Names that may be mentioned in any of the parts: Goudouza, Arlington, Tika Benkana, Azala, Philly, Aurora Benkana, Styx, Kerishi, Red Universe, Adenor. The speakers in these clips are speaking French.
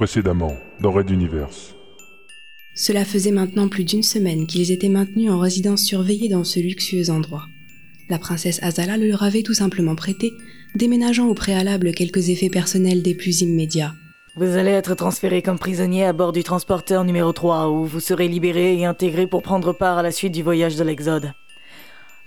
Précédemment, dans Red Universe. Cela faisait maintenant plus d'une semaine qu'ils étaient maintenus en résidence surveillée dans ce luxueux endroit. La princesse Azala le leur avait tout simplement prêté, déménageant au préalable quelques effets personnels des plus immédiats. Vous allez être transféré comme prisonnier à bord du transporteur numéro 3, où vous serez libéré et intégré pour prendre part à la suite du voyage de l'Exode.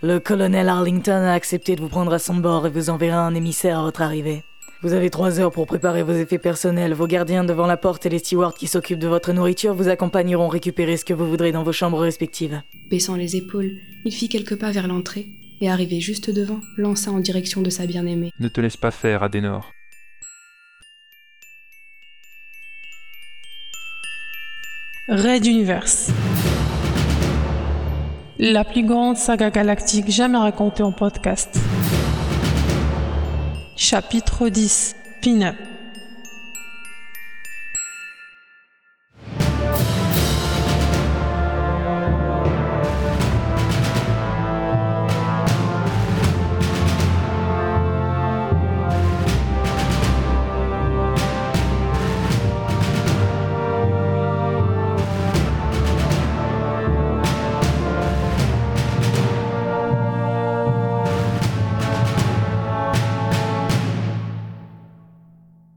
Le colonel Arlington a accepté de vous prendre à son bord et vous enverra un émissaire à votre arrivée. Vous avez 3 heures pour préparer vos effets personnels. Vos gardiens devant la porte et les stewards qui s'occupent de votre nourriture vous accompagneront récupérer ce que vous voudrez dans vos chambres respectives. Baissant les épaules, il fit quelques pas vers l'entrée et, arrivé juste devant, lança en direction de sa bien-aimée. Ne te laisse pas faire, Adenor. Red Universe. La plus grande saga galactique jamais racontée en podcast. Chapitre 10. Pin-up.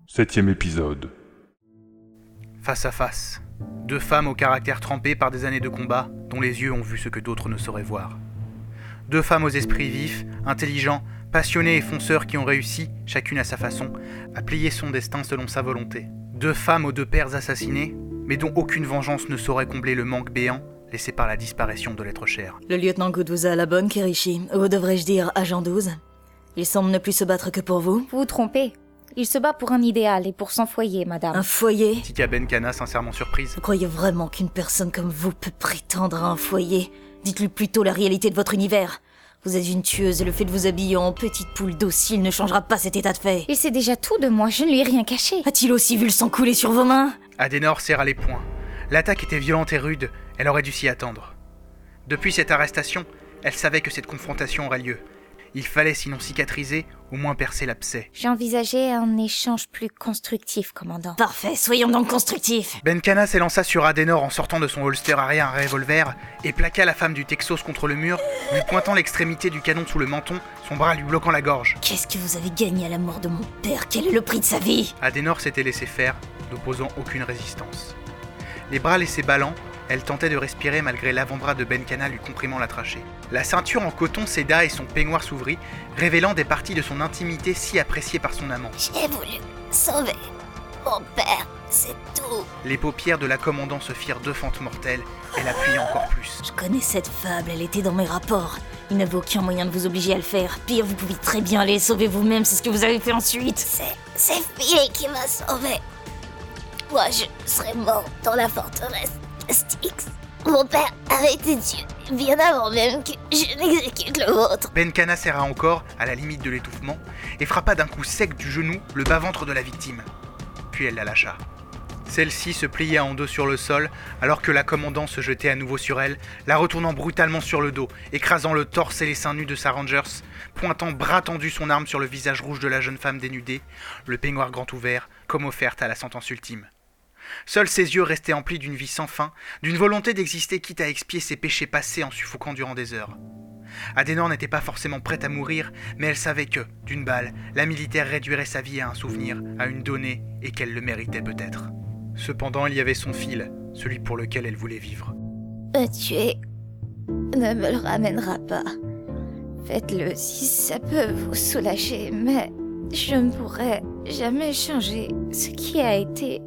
Septième épisode. Face à face, 2 femmes au caractère trempé par des années de combat, dont les yeux ont vu ce que d'autres ne sauraient voir. 2 femmes aux esprits vifs, intelligents, passionnés et fonceurs qui ont réussi, chacune à sa façon, à plier son destin selon sa volonté. 2 femmes aux 2 pères assassinés, mais dont aucune vengeance ne saurait combler le manque béant laissé par la disparition de l'être cher. Le lieutenant Goudouza, la bonne Kerishi, ou devrais-je dire agent 12, il semble ne plus se battre que pour vous. Vous trompez. Il se bat pour un idéal et pour son foyer, madame. Un foyer ? Tika Benkana, sincèrement surprise. Vous croyez vraiment qu'une personne comme vous peut prétendre à un foyer ? Dites-lui plutôt la réalité de votre univers. Vous êtes une tueuse et le fait de vous habiller en petite poule docile ne changera pas cet état de fait. Il sait déjà tout de moi, je ne lui ai rien caché. A-t-il aussi vu le sang couler sur vos mains ? Adenor serra les poings. L'attaque était violente et rude, elle aurait dû s'y attendre. Depuis cette arrestation, elle savait que cette confrontation aurait lieu. Il fallait sinon cicatriser, au moins percer l'abcès. J'ai envisagé un échange plus constructif, commandant. Parfait, soyons donc constructifs. Benkana s'élança sur Adenor en sortant de son holster arrière un revolver et plaqua la femme du Texas contre le mur, lui pointant l'extrémité du canon sous le menton, son bras lui bloquant la gorge. Qu'est-ce que vous avez gagné à la mort de mon père ? Quel est le prix de sa vie ? Adenor s'était laissé faire, n'opposant aucune résistance. Les bras laissés ballants, elle tentait de respirer malgré l'avant-bras de Benkana lui comprimant la trachée. La ceinture en coton céda et son peignoir s'ouvrit, révélant des parties de son intimité si appréciées par son amant. J'ai voulu sauver mon père, c'est tout. Les paupières de la commandant se firent 2 fentes mortelles, elle appuya encore plus. Je connais cette fable, elle était dans mes rapports. Il n'avait aucun moyen de vous obliger à le faire. Pire, vous pouviez très bien aller sauver vous-même, c'est ce que vous avez fait ensuite. C'est Philly qui m'a sauvé. Moi, je serais mort dans la forteresse. Styx, mon père avait été tué bien avant même que je n'exécute le vôtre. Benkana serra encore, à la limite de l'étouffement, et frappa d'un coup sec du genou le bas-ventre de la victime. Puis elle la lâcha. Celle-ci se plia en 2 sur le sol, alors que la commandant se jetait à nouveau sur elle, la retournant brutalement sur le dos, écrasant le torse et les seins nus de sa Rangers, pointant bras tendu son arme sur le visage rouge de la jeune femme dénudée, le peignoir grand ouvert, comme offerte à la sentence ultime. Seuls ses yeux restaient emplis d'une vie sans fin, d'une volonté d'exister quitte à expier ses péchés passés en suffoquant durant des heures. Adenor n'était pas forcément prête à mourir, mais elle savait que, d'une balle, la militaire réduirait sa vie à un souvenir, à une donnée, et qu'elle le méritait peut-être. Cependant, il y avait son fil, celui pour lequel elle voulait vivre. Me tuer ne me le ramènera pas. Faites-le si ça peut vous soulager, mais je ne pourrai jamais changer ce qui a été...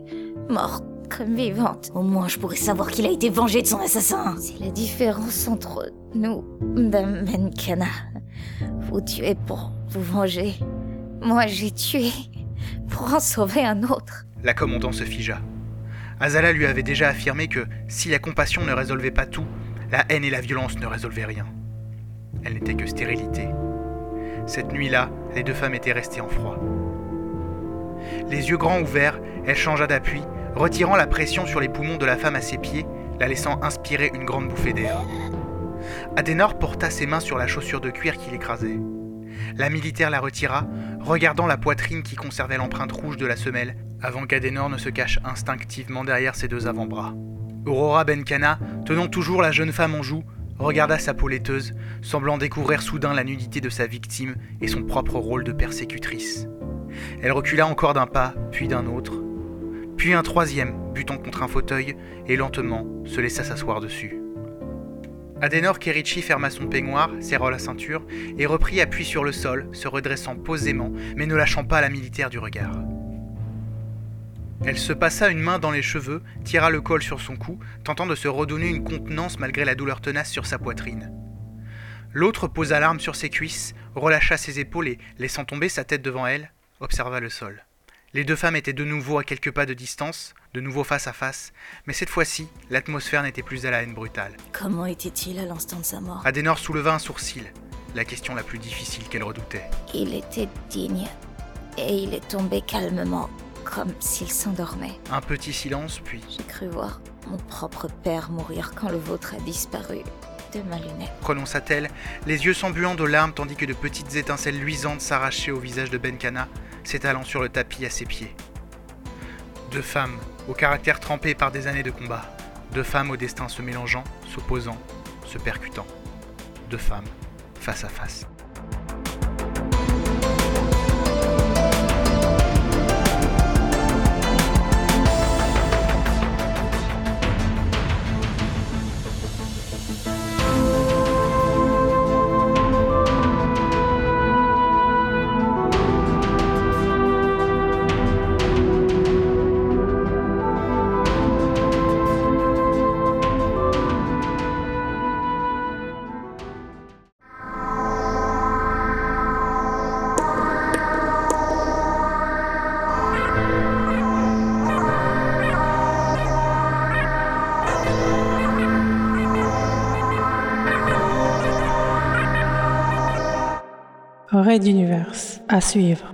Morte comme vivante. Au moins, je pourrais savoir qu'il a été vengé de son assassin. C'est la différence entre nous, Madame Benkana. Vous tuez pour vous venger. Moi, j'ai tué pour en sauver un autre. La commandante se figea. Azala lui avait déjà affirmé que, si la compassion ne résolvait pas tout, la haine et la violence ne résolvaient rien. Elle n'était que stérilité. Cette nuit-là, les 2 femmes étaient restées en froid. Les yeux grands ouverts, elle changea d'appui, retirant la pression sur les poumons de la femme à ses pieds, la laissant inspirer une grande bouffée d'air. Adenor porta ses mains sur la chaussure de cuir qui l'écrasait. La militaire la retira, regardant la poitrine qui conservait l'empreinte rouge de la semelle, avant qu'Adenor ne se cache instinctivement derrière ses deux avant-bras. Aurora Benkana, tenant toujours la jeune femme en joue, regarda sa peau laiteuse, semblant découvrir soudain la nudité de sa victime et son propre rôle de persécutrice. Elle recula encore d'un pas, puis d'un autre, puis un troisième, butant contre un fauteuil, et lentement se laissa s'asseoir dessus. Adenor Kerishi ferma son peignoir, serra la ceinture, et reprit appui sur le sol, se redressant posément, mais ne lâchant pas la militaire du regard. Elle se passa une main dans les cheveux, tira le col sur son cou, tentant de se redonner une contenance malgré la douleur tenace sur sa poitrine. L'autre posa l'arme sur ses cuisses, relâcha ses épaules et, laissant tomber sa tête devant elle, observa le sol. Les deux femmes étaient de nouveau à quelques pas de distance, de nouveau face à face, mais cette fois-ci, l'atmosphère n'était plus à la haine brutale. Comment était-il à l'instant de sa mort ? Adenor souleva un sourcil, la question la plus difficile qu'elle redoutait. Il était digne, et il est tombé calmement. Comme s'il s'endormait. Un petit silence, puis... J'ai cru voir mon propre père mourir quand le vôtre a disparu de ma lunette. Prononça-t-elle, les yeux s'embuant de larmes tandis que de petites étincelles luisantes s'arrachaient au visage de Benkana, s'étalant sur le tapis à ses pieds. Deux femmes, au caractère trempé par des années de combat. Deux femmes au destin se mélangeant, s'opposant, se percutant. Deux femmes, face à face. Red Universe, à suivre.